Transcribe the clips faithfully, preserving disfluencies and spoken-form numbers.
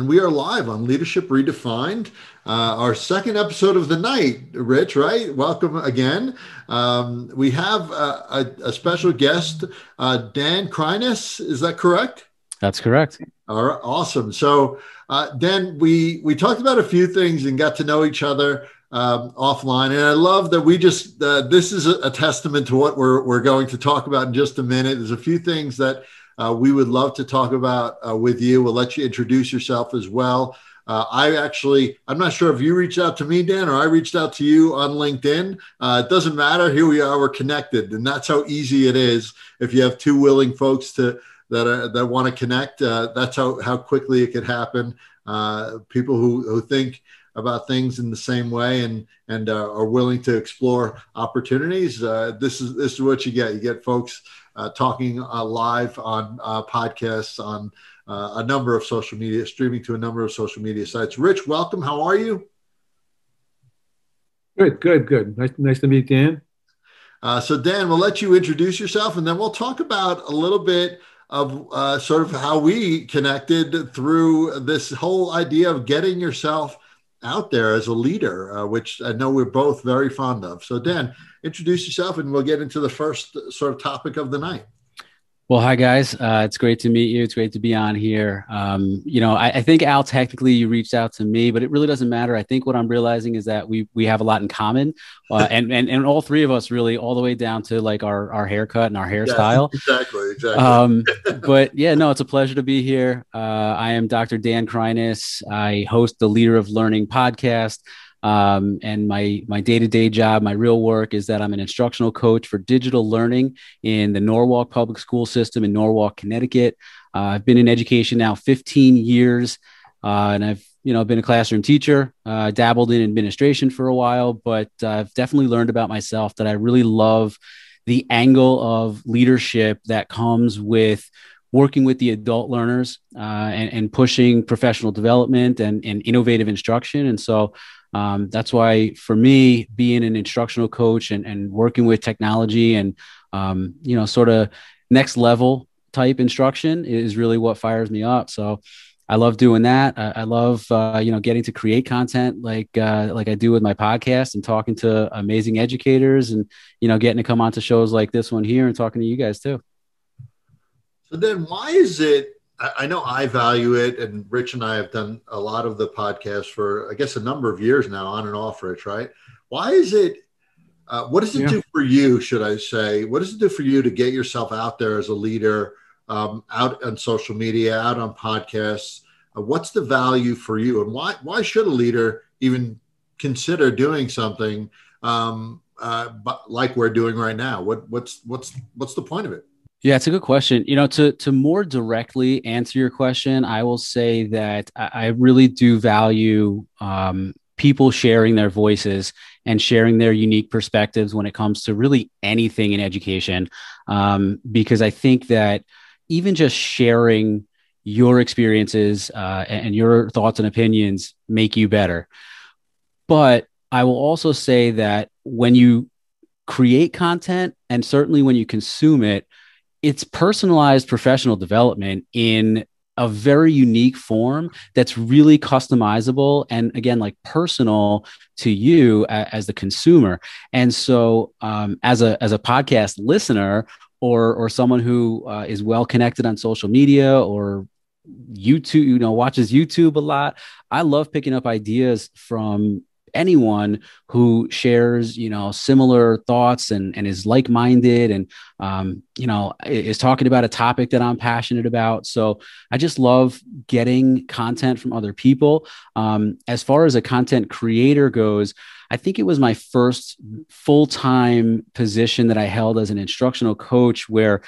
And we are live on Leadership Redefined, uh, our second episode of the night, Rich, right? Welcome again. Um, we have uh, a, a special guest, uh, Dan Kreiness. Is that correct? That's correct. All right, awesome. So, uh, Dan, we, we talked about a few things and got to know each other um, offline. And I love that we just, uh, this is a testament to what we're, we're going to talk about in just a minute. There's a few things that Uh, we would love to talk about uh, with you. We'll let you introduce yourself as well. Uh, I actually, I'm not sure if you reached out to me, Dan, or I reached out to you on LinkedIn. Uh, it doesn't matter. Here we are. We're connected. And that's how easy it is. If you have two willing folks to that are, that want to connect, uh, that's how, how quickly it could happen. Uh, people who, who think about things in the same way and and uh, are willing to explore opportunities. Uh, this is this is what you get. You get folks Uh, talking uh, live on uh, podcasts, on uh, a number of social media, streaming to a number of social media sites. Rich, welcome. How are you? Good, good, good. Nice, nice to meet Dan. Uh, so Dan, we'll let you introduce yourself, and then we'll talk about a little bit of uh, sort of how we connected through this whole idea of getting yourself out there as a leader, uh, which I know we're both very fond of. So Dan, introduce yourself and we'll get into the first sort of topic of the night. Well, hi guys. Uh, it's great to meet you. It's great to be on here. Um, you know, I, I think Al, technically you reached out to me, but it really doesn't matter. I think what I'm realizing is that we we have a lot in common uh, and, and, and all three of us really all the way down to like our, our haircut and our hairstyle. Yeah, exactly. Exactly. Um, but yeah, no, it's a pleasure to be here. Uh, I am Doctor Dan Kreiness. I host the Leader of Learning podcast. Um, and my, my day-to-day job, my real work is that I'm an instructional coach for digital learning in the Norwalk Public School System in Norwalk, Connecticut. Uh, I've been in education now fifteen years, uh, and I've, you know, been a classroom teacher, uh, dabbled in administration for a while, but uh, I've definitely learned about myself that I really love the angle of leadership that comes with working with the adult learners uh, and, and pushing professional development and, and innovative instruction. And so Um, that's why for me, being an instructional coach and, and working with technology and, um, you know, sort of next level type instruction is really what fires me up. So I love doing that. I, I love, uh, you know, getting to create content like, uh, like I do with my podcast and talking to amazing educators and, you know, getting to come on to shows like this one here and talking to you guys too. So then why is it, I know I value it, and Rich and I have done a lot of the podcast for, I guess, a number of years now, on and off, Rich, right? Why is it, uh, what does it yeah. do for you, should I say? What does it do for you to get yourself out there as a leader, um, out on social media, out on podcasts? Uh, what's the value for you? And why why should a leader even consider doing something um, uh, but like we're doing right now? What what's what's what's the point of it? Yeah, it's a good question. You know, to to more directly answer your question, I will say that I really do value um, people sharing their voices and sharing their unique perspectives when it comes to really anything in education, um, because I think that even just sharing your experiences uh, and your thoughts and opinions make you better. But I will also say that when you create content and certainly when you consume it, it's personalized professional development in a very unique form that's really customizable and, again, like personal to you as the consumer. And so um, as a as a podcast listener or or someone who uh, is well connected on social media or YouTube, you know, watches YouTube a lot, I love picking up ideas from anyone who shares, you know, similar thoughts and, and is like-minded and, um, you know, is talking about a topic that I'm passionate about. So I just love getting content from other people. Um, as far as a content creator goes, I think it was my first full-time position that I held as an instructional coach where,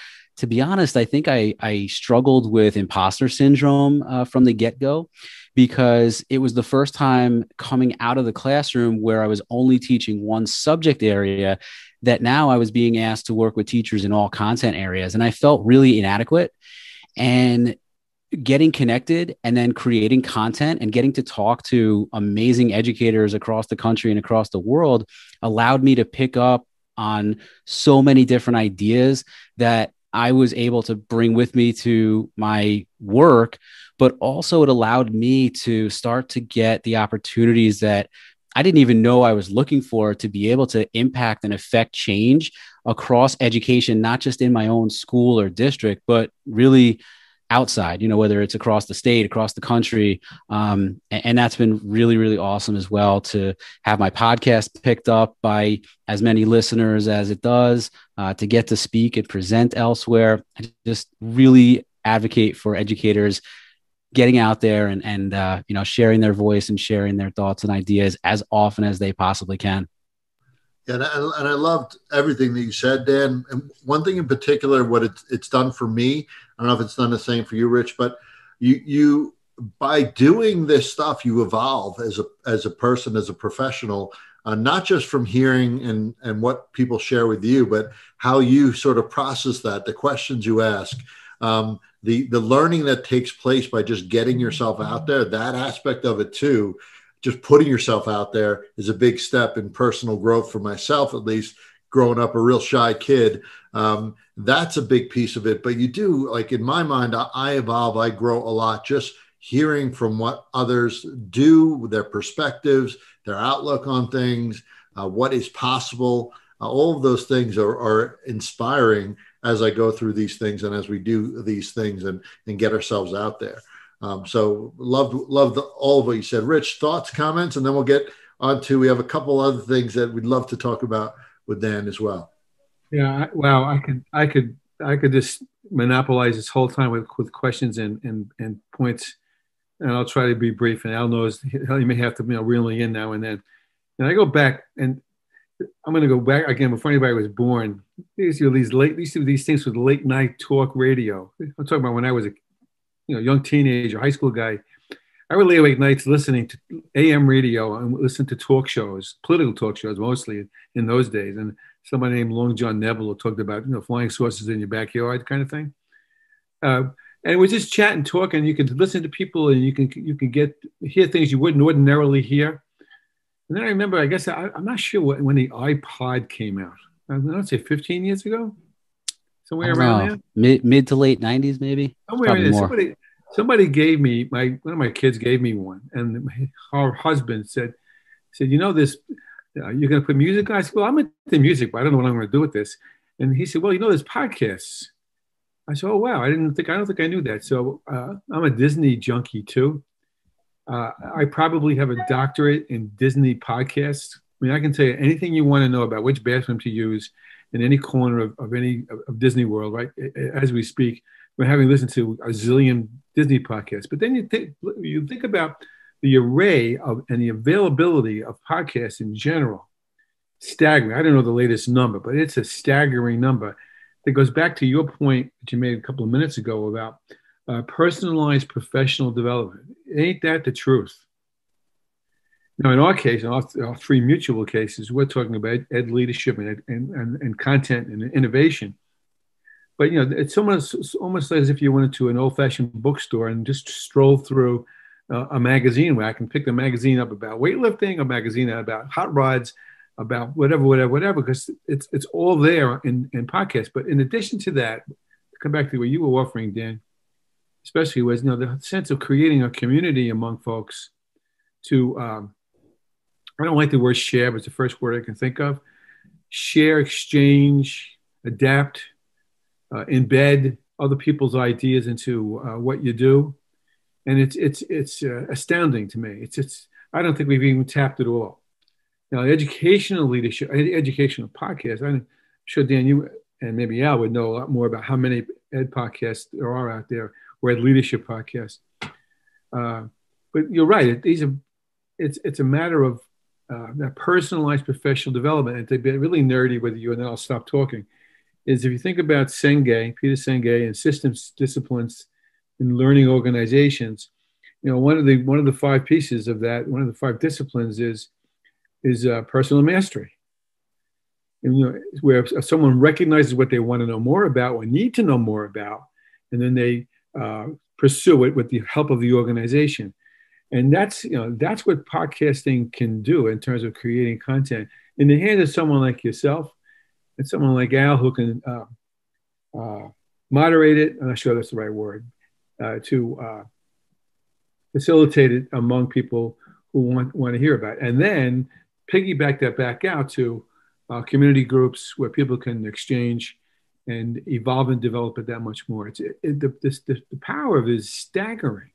to be honest, I think I, I struggled with imposter syndrome uh, from the get-go because it was the first time coming out of the classroom where I was only teaching one subject area that now I was being asked to work with teachers in all content areas. And I felt really inadequate. And getting connected and then creating content and getting to talk to amazing educators across the country and across the world allowed me to pick up on so many different ideas that I was able to bring with me to my work, but also it allowed me to start to get the opportunities that I didn't even know I was looking for, to be able to impact and affect change across education, not just in my own school or district, but really outside, you know, whether it's across the state, across the country. Um, and, and that's been really, really awesome as well, to have my podcast picked up by as many listeners as it does, uh, to get to speak and present elsewhere. I just really advocate for educators getting out there and, and uh, you know, sharing their voice and sharing their thoughts and ideas as often as they possibly can. And I, and I loved everything that you said, Dan. And one thing in particular, what it's, it's done for me, I don't know if it's done the same for you, Rich, but you, you, by doing this stuff, you evolve as a, as a person, as a professional, uh, not just from hearing and, and what people share with you, but how you sort of process that, the questions you ask, um, the, the learning that takes place by just getting yourself out there, that aspect of it too. Just putting yourself out there is a big step in personal growth for myself, at least growing up a real shy kid. Um, that's a big piece of it, but you do, like in my mind, I, I evolve, I grow a lot, just hearing from what others do, their perspectives, their outlook on things, uh, what is possible. Uh, all of those things are, are inspiring as I go through these things and as we do these things and, and get ourselves out there. Um, so loved, loved all of what you said. Rich, thoughts, comments, and then we'll get on to, we have a couple other things that we'd love to talk about with Dan as well. Yeah. Wow. I could, I could, I could just monopolize this whole time with, with questions and, and, and points, and I'll try to be brief, and Al knows he may have to, you know, reel me in now and then. And I go back, and I'm going to go back again before anybody was born. These, you know, these late, these, these things with late night talk radio. I'm talking about when I was a you know, young teenager, high school guy. I would lay awake nights listening to A M radio and listen to talk shows, political talk shows mostly in those days. And somebody named Long John Neville talked about, you know, flying saucers in your backyard kind of thing. Uh, and we're just chatting, talking. You can listen to people, and you can you can get hear things you wouldn't ordinarily hear. And then I remember, I guess I, I'm not sure what, when the iPod came out. I don't say fifteen years ago. Somewhere around know, mid mid to late nineties, maybe. Somewhere in there, somebody, somebody gave me my one of my kids gave me one, and her husband said, "said You know this, uh, you're going to put music on." I said, "Well, I'm into music, but I don't know what I'm going to do with this." And he said, "Well, you know, there's podcasts." I said, "Oh wow, I didn't think I don't think I knew that." So uh, I'm a Disney junkie too. Uh, I probably have a doctorate in Disney podcasts. I mean, I can tell you anything you want to know about which bathroom to use in any corner of, of any of Disney World, right? As we speak, we're having listened to a zillion Disney podcasts. But then you think you think about the array of and the availability of podcasts in general. Staggering. I don't know the latest number, but it's a staggering number that goes back to your point that you made a couple of minutes ago about uh, personalized professional development. Ain't that the truth? Now, in our case, in our, our three mutual cases, we're talking about ed, ed leadership and, and and and content and innovation. But, you know, it's almost, it's almost as if you went into an old-fashioned bookstore and just strolled through uh, a magazine where I can pick a magazine up about weightlifting, a magazine about hot rods, about whatever, whatever, whatever, because it's it's all there in, in podcasts. But in addition to that, to come back to what you were offering, Dan, especially was, you know, the sense of creating a community among folks to um, – I don't like the word share, but it's the first word I can think of. Share, exchange, adapt, uh, embed other people's ideas into uh, what you do, and it's it's it's uh, astounding to me. It's it's I don't think we've even tapped it all. Now, educational leadership, educational podcasts. I'm sure Dan, you and maybe Al would know a lot more about how many ed podcasts there are out there, or ed leadership podcasts. Uh, but you're right; these are it's it's a matter of Uh, that personalized professional development, and to be really nerdy with you, and then I'll stop talking, is if you think about Senge, Peter Senge, and systems disciplines in learning organizations, you know, one of the one of the five pieces of that, one of the five disciplines is is uh, personal mastery, and, you know, where if someone recognizes what they want to know more about or need to know more about, and then they uh, pursue it with the help of the organization. And that's, you know, that's what podcasting can do in terms of creating content in the hands of someone like yourself and someone like Al, who can uh, uh, moderate it, I'm not sure that's the right word, uh, to uh, facilitate it among people who want, want to hear about it. And then piggyback that back out to uh, community groups where people can exchange and evolve and develop it that much more. It's, it, it, the, this, the, the power of it is staggering.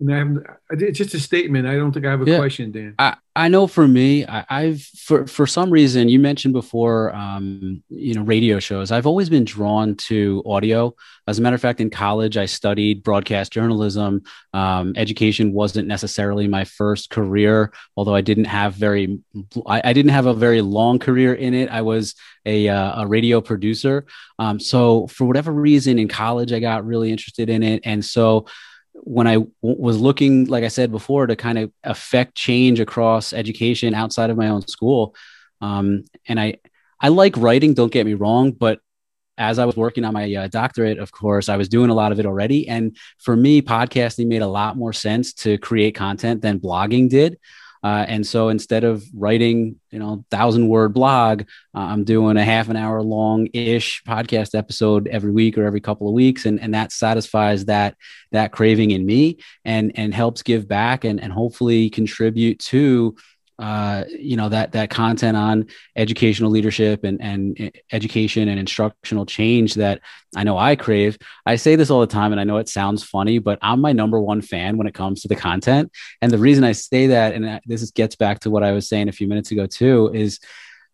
And I haven't, it's just a statement. I don't think I have a yeah. question, Dan. I, I know for me, I, I've, for, for some reason, you mentioned before, um, you know, radio shows. I've always been drawn to audio. As a matter of fact, in college, I studied broadcast journalism. Um, education wasn't necessarily my first career, although I didn't have very, I, I didn't have a very long career in it. I was a, uh, a radio producer. Um, so for whatever reason in college, I got really interested in it. And so when I w- was looking, like I said before, to kind of affect change across education outside of my own school. Um, and I, I like writing, don't get me wrong, but as I was working on my uh, doctorate, of course, I was doing a lot of it already. And for me, podcasting made a lot more sense to create content than blogging did. Uh, and so instead of writing, you know, thousand word blog, uh, I'm doing a half an hour long ish podcast episode every week or every couple of weeks. And, and that satisfies that, that craving in me and, and helps give back and, and hopefully contribute to, uh, you know, that, that content on educational leadership and, and education and instructional change that I know I crave. I say this all the time and I know it sounds funny, but I'm my number one fan when it comes to the content. And the reason I say that, and this is, gets back to what I was saying a few minutes ago too, is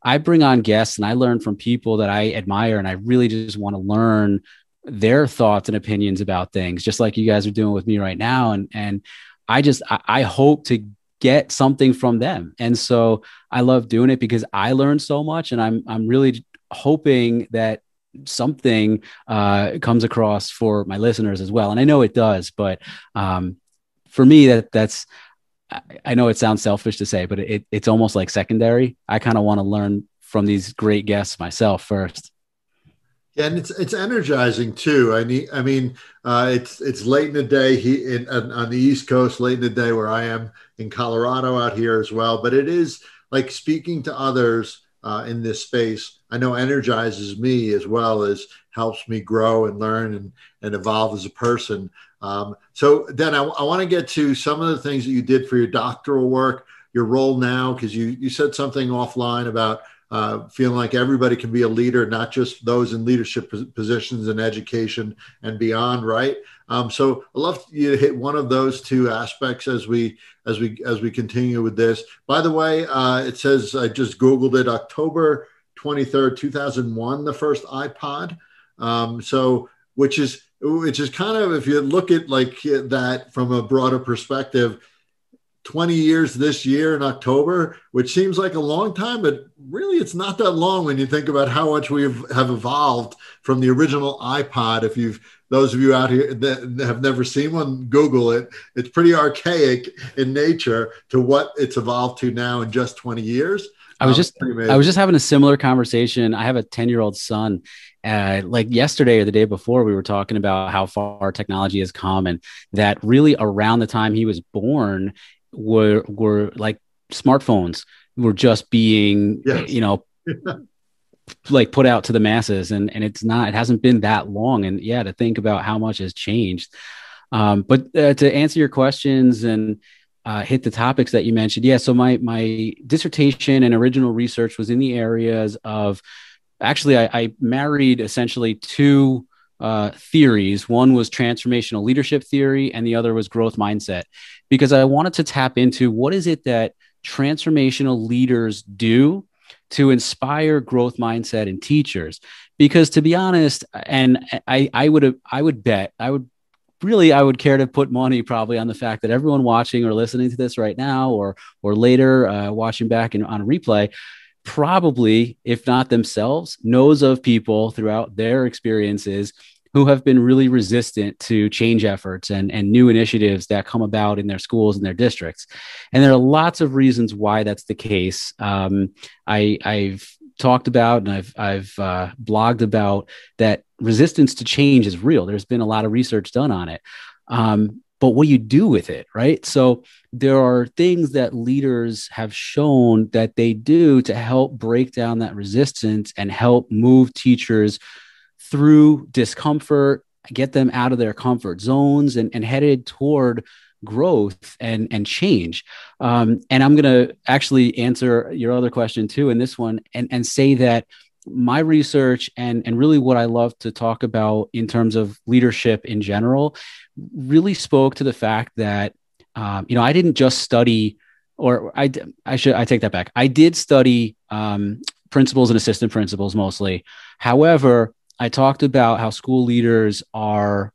I bring on guests and I learn from people that I admire and I really just want to learn their thoughts and opinions about things, just like you guys are doing with me right now. And, and I just, I, I hope to get something from them. And so I love doing it because I learned so much and I'm, I'm really hoping that something uh, comes across for my listeners as well. And I know it does, but um, for me, that that's, I know it sounds selfish to say, but it, it's almost like secondary. I kind of want to learn from these great guests myself first. Yeah, and it's it's energizing too. I need, I mean, uh, it's it's late in the day he, in, on the East Coast, late in the day where I am in Colorado out here as well. But it is like speaking to others uh, in this space, I know energizes me as well as helps me grow and learn and, and evolve as a person. Um, so Dan, I, I want to get to some of the things that you did for your doctoral work, your role now, because you, you said something offline about Uh, feeling like everybody can be a leader, not just those in leadership pos- positions in education and beyond, right? Um, so I'd love you to hit one of those two aspects as we as we as we continue with this. By the way, uh, it says I just Googled it, October twenty-third, two thousand one, the first iPod. Um, so which is which is kind of, if you look at like that from a broader perspective, twenty years this year in October, which seems like a long time, but really it's not that long when you think about how much we have evolved from the original iPod. If you've, those of you out here that have never seen one, Google it. It's pretty archaic in nature to what it's evolved to now in just twenty years. I was just, I was just having a similar conversation. I have a ten year old son. Uh, like yesterday or the day before, we were talking about how far technology has come and that really around the time he was born, were were like smartphones were just being, yes. you know, like put out to the masses. And, and it's not, it hasn't been that long. And yeah, to think about how much has changed. Um, but uh, to answer your questions and uh, hit the topics that you mentioned. Yeah. So my, my dissertation and original research was in the areas of, actually, I, I married essentially two Uh, theories. One was transformational leadership theory, and the other was growth mindset, because I wanted to tap into what is it that transformational leaders do to inspire growth mindset in teachers. Because to be honest, and I, I would, I would bet, I would really, I would care to put money probably on the fact that everyone watching or listening to this right now, or or later uh, watching back in, on replay, probably, if not themselves, knows of people throughout their experiences who have been really resistant to change efforts and, and new initiatives that come about in their schools and their districts. And there are lots of reasons why that's the case. Um, I, I've talked about and I've, I've uh, blogged about that resistance to change is real. There's been a lot of research done on it. Um, but what do you do with it, right? So there are things that leaders have shown that they do to help break down that resistance and help move teachers through discomfort, get them out of their comfort zones and, and headed toward growth and, and change. Um, and I'm going to actually answer your other question too in this one and, and say that my research and, and really what I love to talk about in terms of leadership in general really spoke to the fact that, um, you know, I didn't just study or I, I should, I take that back. I did study um, principals and assistant principals mostly. However, I talked about how school leaders are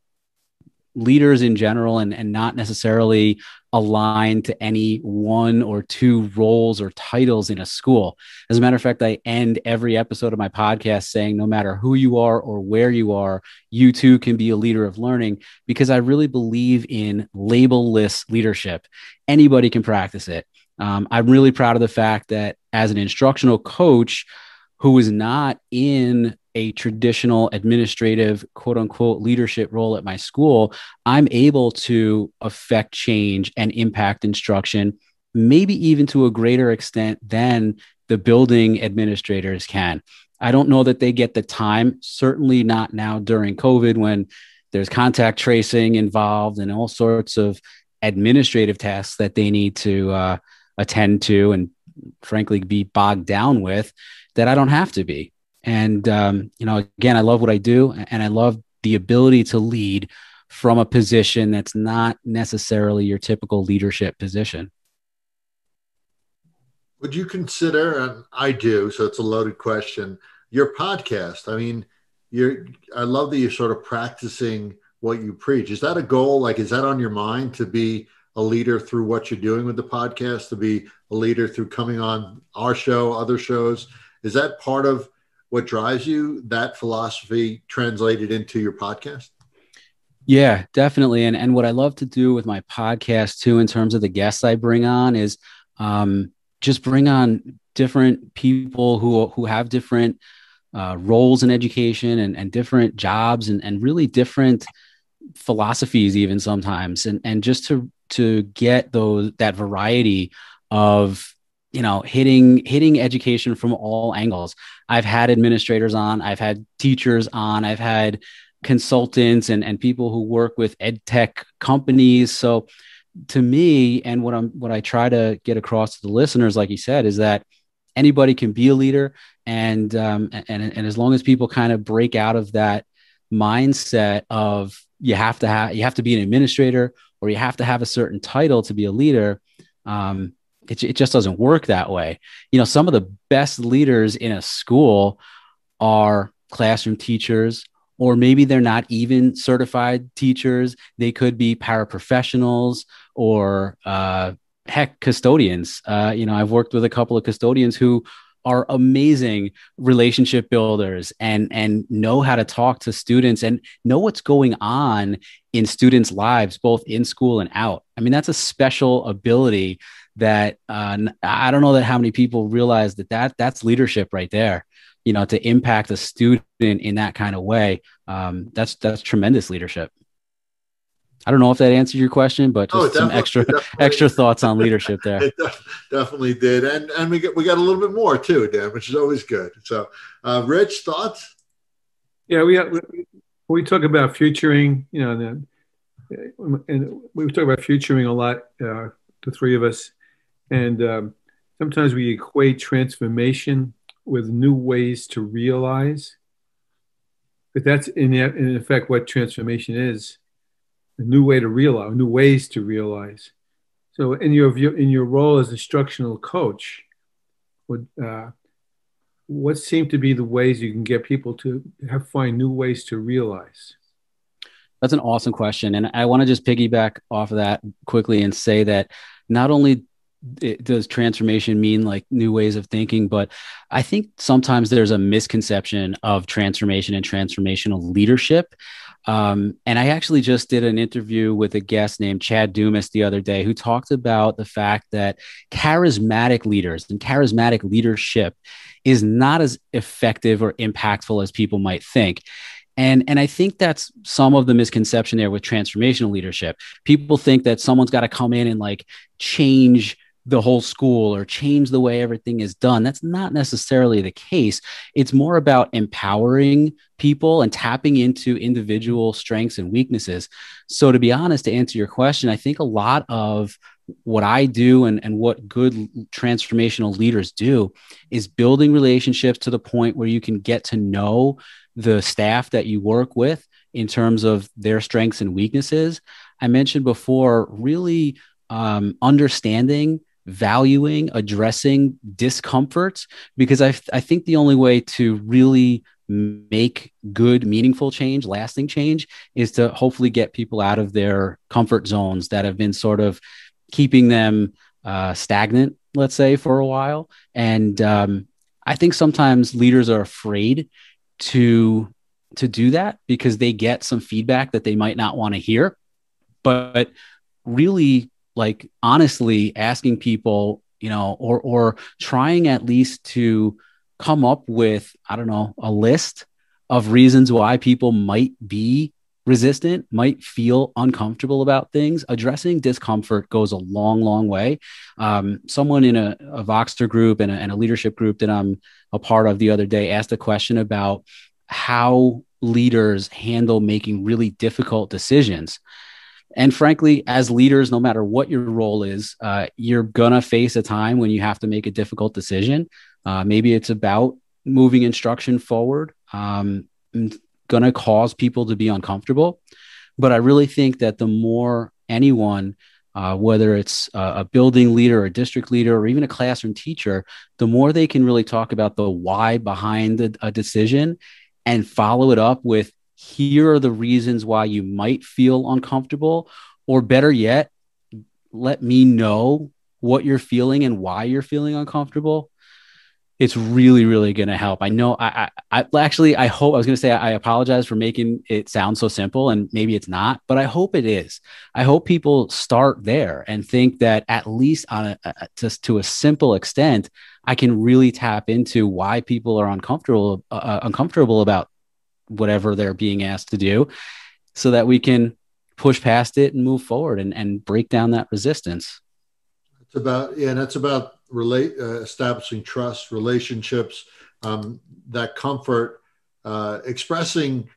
leaders in general and, and not necessarily aligned to any one or two roles or titles in a school. As a matter of fact, I end every episode of my podcast saying, no matter who you are or where you are, you too can be a leader of learning, because I really believe in label-less leadership. Anybody can practice it. Um, I'm really proud of the fact that as an instructional coach who is not in a traditional administrative quote unquote leadership role at my school, I'm able to affect change and impact instruction, maybe even to a greater extent than the building administrators can. I don't know that they get the time, certainly not now during COVID when there's contact tracing involved and all sorts of administrative tasks that they need to uh, attend to and frankly be bogged down with, that I don't have to be. And, um, you know, again, I love what I do and I love the ability to lead from a position that's not necessarily your typical leadership position. Would you consider, and I do, so it's a loaded question, your podcast? I mean, you're, I love that you're sort of practicing what you preach. Is that a goal? Like, is that on your mind to be a leader through what you're doing with the podcast, to be a leader through coming on our show, other shows? Is that part of what drives you, that philosophy translated into your podcast? Yeah, definitely. And and what I love to do with my podcast too, in terms of the guests I bring on, is um, just bring on different people who who have different uh, roles in education and, and different jobs and, and really different philosophies even sometimes. And and just to to get those that variety of, you know, hitting, hitting education from all angles. I've had administrators on, I've had teachers on, I've had consultants and, and people who work with ed tech companies. So to me, and what I'm, what I try to get across to the listeners, like you said, is that anybody can be a leader. And, um, and, and as long as people kind of break out of that mindset of you have to have, you have to be an administrator or you have to have a certain title to be a leader. Um, It, it just doesn't work that way. You know, some of the best leaders in a school are classroom teachers, or maybe they're not even certified teachers. They could be paraprofessionals or uh, heck, custodians. Uh, you know, I've worked with a couple of custodians who are amazing relationship builders and, and know how to talk to students and know what's going on in students' lives, both in school and out. I mean, that's a special ability that uh, I don't know that how many people realize that, that that's leadership right there. You know, to impact a student in that kind of way, um, that's that's tremendous leadership. I don't know if that answered your question, but just oh, some extra extra thoughts on leadership there. It definitely did, and and we got, we got a little bit more too, Dan, which is always good. So, uh, Rich, thoughts? Yeah, we we talk about futuring, you know, the, and we talk about futuring a lot, uh, the three of us. And um, sometimes we equate transformation with new ways to realize, but that's in, in effect what transformation is: a new way to realize, new ways to realize. So, in your view, in your role as instructional coach, what uh, what seem to be the ways you can get people to have, find new ways to realize? That's an awesome question, and I want to just piggyback off of that quickly and say that not only It, does transformation mean like new ways of thinking? But I think sometimes there's a misconception of transformation and transformational leadership. Um, and I actually just did an interview with a guest named Chad Dumas the other day, who talked about the fact that charismatic leaders and charismatic leadership is not as effective or impactful as people might think. And, and I think that's some of the misconception there with transformational leadership. People think that someone's got to come in and like change the whole school or change the way everything is done. That's not necessarily the case. It's more about empowering people and tapping into individual strengths and weaknesses. So to be honest, to answer your question, I think a lot of what I do and, and what good transformational leaders do is building relationships to the point where you can get to know the staff that you work with in terms of their strengths and weaknesses. I mentioned before, really um, understanding, valuing, addressing discomforts, because I, I think the only way to really make good, meaningful change, lasting change, is to hopefully get people out of their comfort zones that have been sort of keeping them uh, stagnant, let's say, for a while. And um, I think sometimes leaders are afraid to, to do that because they get some feedback that they might not want to hear. But really, like, honestly asking people, you know, or, or trying at least to come up with, I don't know, a list of reasons why people might be resistant, might feel uncomfortable about things. Addressing discomfort goes a long, long way. Um, someone in a, a Voxster group and a, and a leadership group that I'm a part of the other day asked a question about how leaders handle making really difficult decisions. And frankly, as leaders, no matter what your role is, uh, you're going to face a time when you have to make a difficult decision. Uh, maybe it's about moving instruction forward. Um, going to cause people to be uncomfortable. But I really think that the more anyone, uh, whether it's uh, a building leader or a district leader or even a classroom teacher, the more they can really talk about the why behind the, a decision and follow it up with, here are the reasons why you might feel uncomfortable, or better yet, let me know what you're feeling and why you're feeling uncomfortable. It's really, really going to help. I know I, I, I actually, I hope I was going to say, I apologize for making it sound so simple, and maybe it's not, but I hope it is. I hope people start there and think that at least on a, just to a simple extent, I can really tap into why people are uncomfortable, uh, uncomfortable about whatever they're being asked to do, so that we can push past it and move forward and, and break down that resistance. It's about, yeah, that's about, relate uh, establishing trust, relationships, um, that comfort, uh, expressing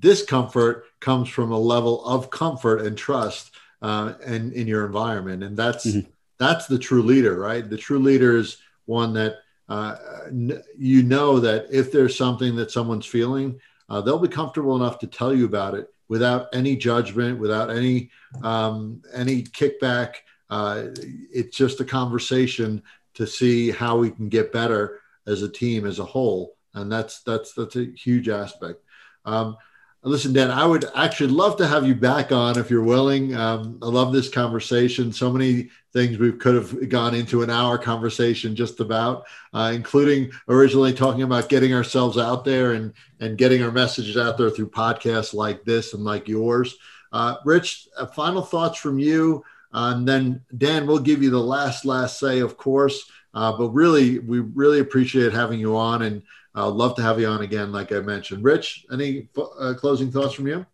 discomfort comes from a level of comfort and trust, uh, and in your environment. And that's, mm-hmm. that's the true leader, right? The true leader is one that, uh, n- you know, that if there's something that someone's feeling, uh, they'll be comfortable enough to tell you about it without any judgment, without any, um, any kickback. Uh, it's just a conversation to see how we can get better as a team, as a whole. And that's, that's, that's a huge aspect. Um, listen, Dan, I would actually love to have you back on if you're willing. Um, I love this conversation. So many things we could have gone into an hour conversation just about, uh, including originally talking about getting ourselves out there and, and getting our messages out there through podcasts like this and like yours. Uh, Rich, uh, final thoughts from you. Uh, and then, Dan, we'll give you the last, last say, of course. Uh, but really, we really appreciate having you on, and uh, love to have you on again, like I mentioned. Rich, any uh, closing thoughts from you?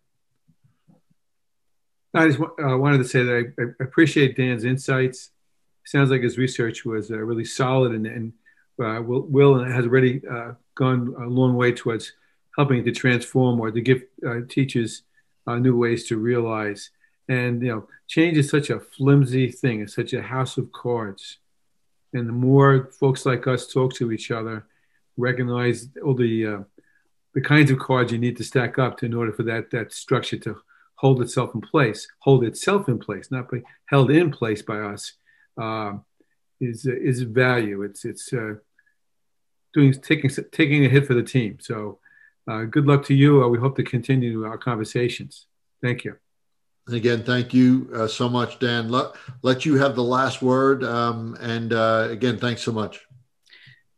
I just w- uh, wanted to say that I, I appreciate Dan's insights. Sounds like his research was uh, really solid, and, and uh, will, will and has already uh, gone a long way towards helping to transform or to give uh, teachers uh, new ways to realize. And, you know, change is such a flimsy thing. It's such a house of cards. And the more folks like us talk to each other, recognize all the uh, the kinds of cards you need to stack up to, in order for that that structure to hold itself in place, hold itself in place, not be held in place by us, uh, is is value. It's it's uh, doing taking taking a hit for the team. So uh, good luck to you. Uh, we hope to continue our conversations. Thank you. Again, thank you uh, so much, Dan. Let, let you have the last word. Um, and uh, again, thanks so much.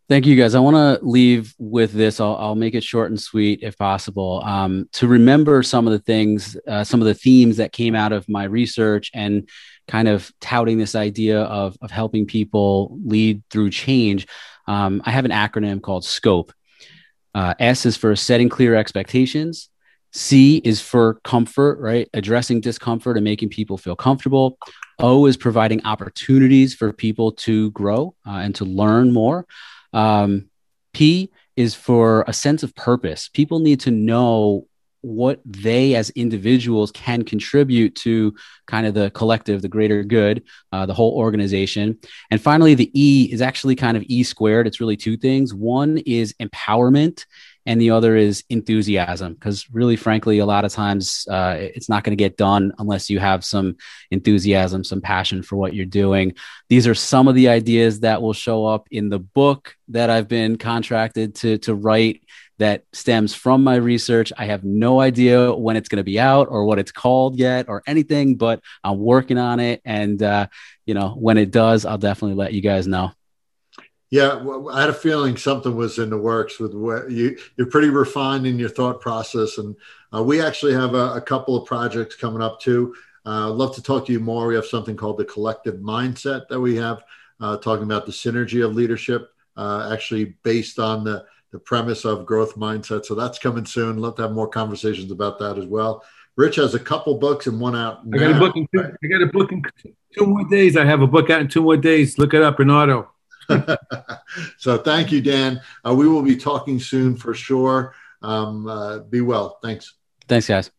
Thank you, guys. I want to leave with this. I'll, I'll make it short and sweet if possible, um, to remember some of the things, uh, some of the themes that came out of my research and kind of touting this idea of, of helping people lead through change. Um, I have an acronym called SCOPE. Uh, S is for setting clear expectations. C is for comfort, right? Addressing discomfort and making people feel comfortable. O is providing opportunities for people to grow uh, and to learn more. Um, P is for a sense of purpose. People need to know what they as individuals can contribute to kind of the collective, the greater good, uh, the whole organization. And finally, the E is actually kind of E squared. It's really two things. One is empowerment and the other is enthusiasm, because really, frankly, a lot of times uh, it's not going to get done unless you have some enthusiasm, some passion for what you're doing. These are some of the ideas that will show up in the book that I've been contracted to, to write that stems from my research. I have no idea when it's going to be out or what it's called yet or anything, but I'm working on it. And, uh, you know, when it does, I'll definitely let you guys know. Yeah, well, I had a feeling something was in the works with what you, you're pretty refined in your thought process. And uh, we actually have a, a couple of projects coming up too. Uh, I'd love to talk to you more. We have something called the collective mindset that we have, uh, talking about the synergy of leadership, uh, actually based on the, the premise of growth mindset. So that's coming soon. Love to have more conversations about that as well. Rich has a couple books and one out now. I got a book in two, I got a book in two more days. I have a book out in two more days. Look it up in auto. So thank you, Dan. Uh, we will be talking soon for sure. Um, uh, be well. Thanks. Thanks, guys.